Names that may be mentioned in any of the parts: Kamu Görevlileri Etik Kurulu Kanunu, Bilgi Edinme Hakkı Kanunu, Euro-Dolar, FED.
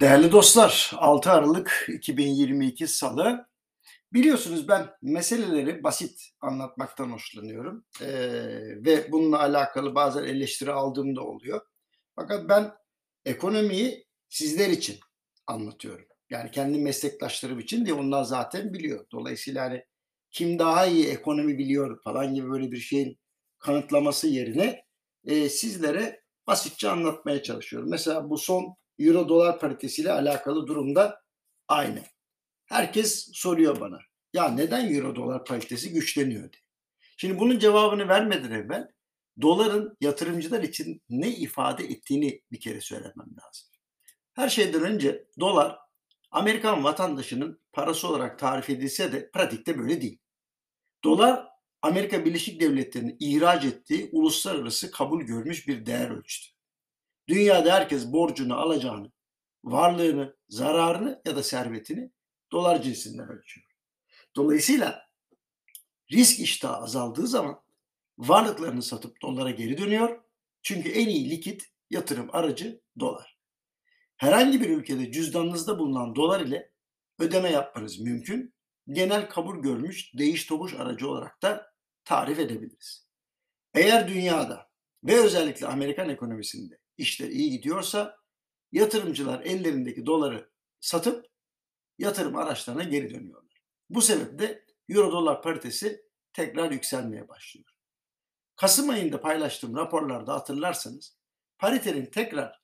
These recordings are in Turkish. Değerli dostlar, 6 Aralık 2022 Salı. Biliyorsunuz ben meseleleri basit anlatmaktan hoşlanıyorum. Ve bununla alakalı bazen eleştiri aldığım da oluyor. Fakat ben ekonomiyi sizler için anlatıyorum. Yani kendi meslektaşlarım için diye onlar zaten biliyor. Dolayısıyla hani kim daha iyi ekonomi biliyor falan gibi böyle bir şeyin kanıtlaması yerine sizlere basitçe anlatmaya çalışıyorum. Mesela bu son Euro-Dolar paritesiyle alakalı durumda aynı. Herkes soruyor bana, ya neden Euro-Dolar paritesi güçleniyor diye. Şimdi bunun cevabını vermeden evvel doların yatırımcılar için ne ifade ettiğini bir kere söylemem lazım. Her şeyden önce dolar Amerikan vatandaşının parası olarak tarif edilse de pratikte böyle değil. Dolar Amerika Birleşik Devletleri'nin ihraç ettiği uluslararası kabul görmüş bir değer ölçütü. Dünyada herkes borcunu, alacağını, varlığını, zararını ya da servetini dolar cinsinden ölçüyor. Dolayısıyla risk iştahı azaldığı zaman varlıklarını satıp dolara geri dönüyor. Çünkü en iyi likit yatırım aracı dolar. Herhangi bir ülkede cüzdanınızda bulunan dolar ile ödeme yapmanız mümkün. Genel kabul görmüş değiş tokuş aracı olarak da tarif edebiliriz. Eğer dünyada ve özellikle Amerikan ekonomisinde işler iyi gidiyorsa yatırımcılar ellerindeki doları satıp yatırım araçlarına geri dönüyorlar. Bu sebeple Euro-Dolar paritesi tekrar yükselmeye başlıyor. Kasım ayında paylaştığım raporlarda hatırlarsanız paritenin tekrar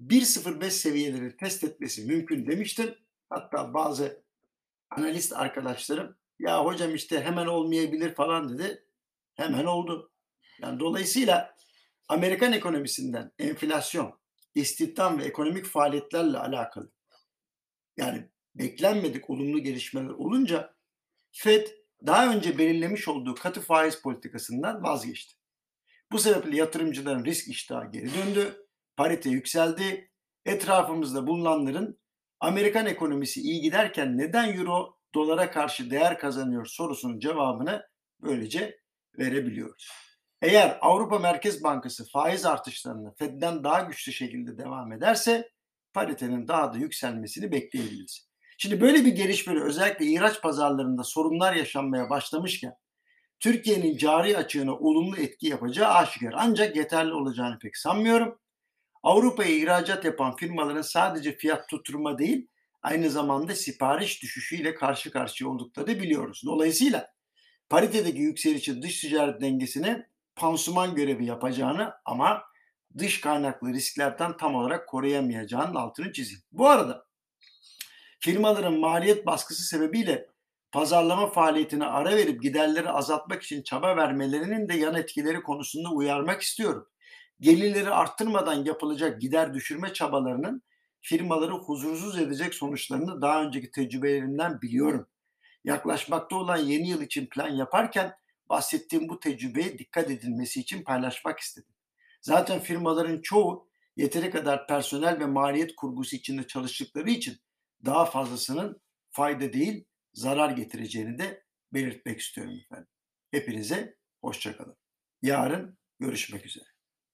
1.05 seviyeleri test etmesi mümkün demiştim. Hatta bazı analist arkadaşlarım ya hocam işte hemen olmayabilir falan dedi. Hemen oldu. Yani dolayısıyla Amerikan ekonomisinden enflasyon, istihdam ve ekonomik faaliyetlerle alakalı yani beklenmedik olumlu gelişmeler olunca FED daha önce belirlemiş olduğu katı faiz politikasından vazgeçti. Bu sebeple yatırımcıların risk iştahı geri döndü, parite yükseldi, etrafımızda bulunanların Amerikan ekonomisi iyi giderken neden euro dolara karşı değer kazanıyor sorusunun cevabını böylece verebiliyoruz. Eğer Avrupa Merkez Bankası faiz artışlarına FED'den daha güçlü şekilde devam ederse paritenin daha da yükselmesini bekleyebiliriz. Şimdi böyle bir gelişmeyle özellikle ihraç pazarlarında sorunlar yaşanmaya başlamışken Türkiye'nin cari açığına olumlu etki yapacağı aşikar ancak yeterli olacağını pek sanmıyorum. Avrupa'ya ihracat yapan firmaların sadece fiyat tutturma değil aynı zamanda sipariş düşüşüyle karşı karşıya olduklarını biliyoruz. Dolayısıyla paritedeki yükselişin dış ticaret dengesine pansuman görevi yapacağını ama dış kaynaklı risklerden tam olarak koruyamayacağının altını çizeyim. Bu arada firmaların maliyet baskısı sebebiyle pazarlama faaliyetine ara verip giderleri azaltmak için çaba vermelerinin de yan etkileri konusunda uyarmak istiyorum. Gelirleri arttırmadan yapılacak gider düşürme çabalarının firmaları huzursuz edecek sonuçlarını daha önceki tecrübelerimden biliyorum. Yaklaşmakta olan yeni yıl için plan yaparken bahsettiğim bu tecrübeye dikkat edilmesi için paylaşmak istedim. Zaten firmaların çoğu yeteri kadar personel ve maliyet kurgusu içinde çalıştıkları için daha fazlasının fayda değil zarar getireceğini de belirtmek istiyorum efendim. Hepinize hoşça kalın. Yarın görüşmek üzere.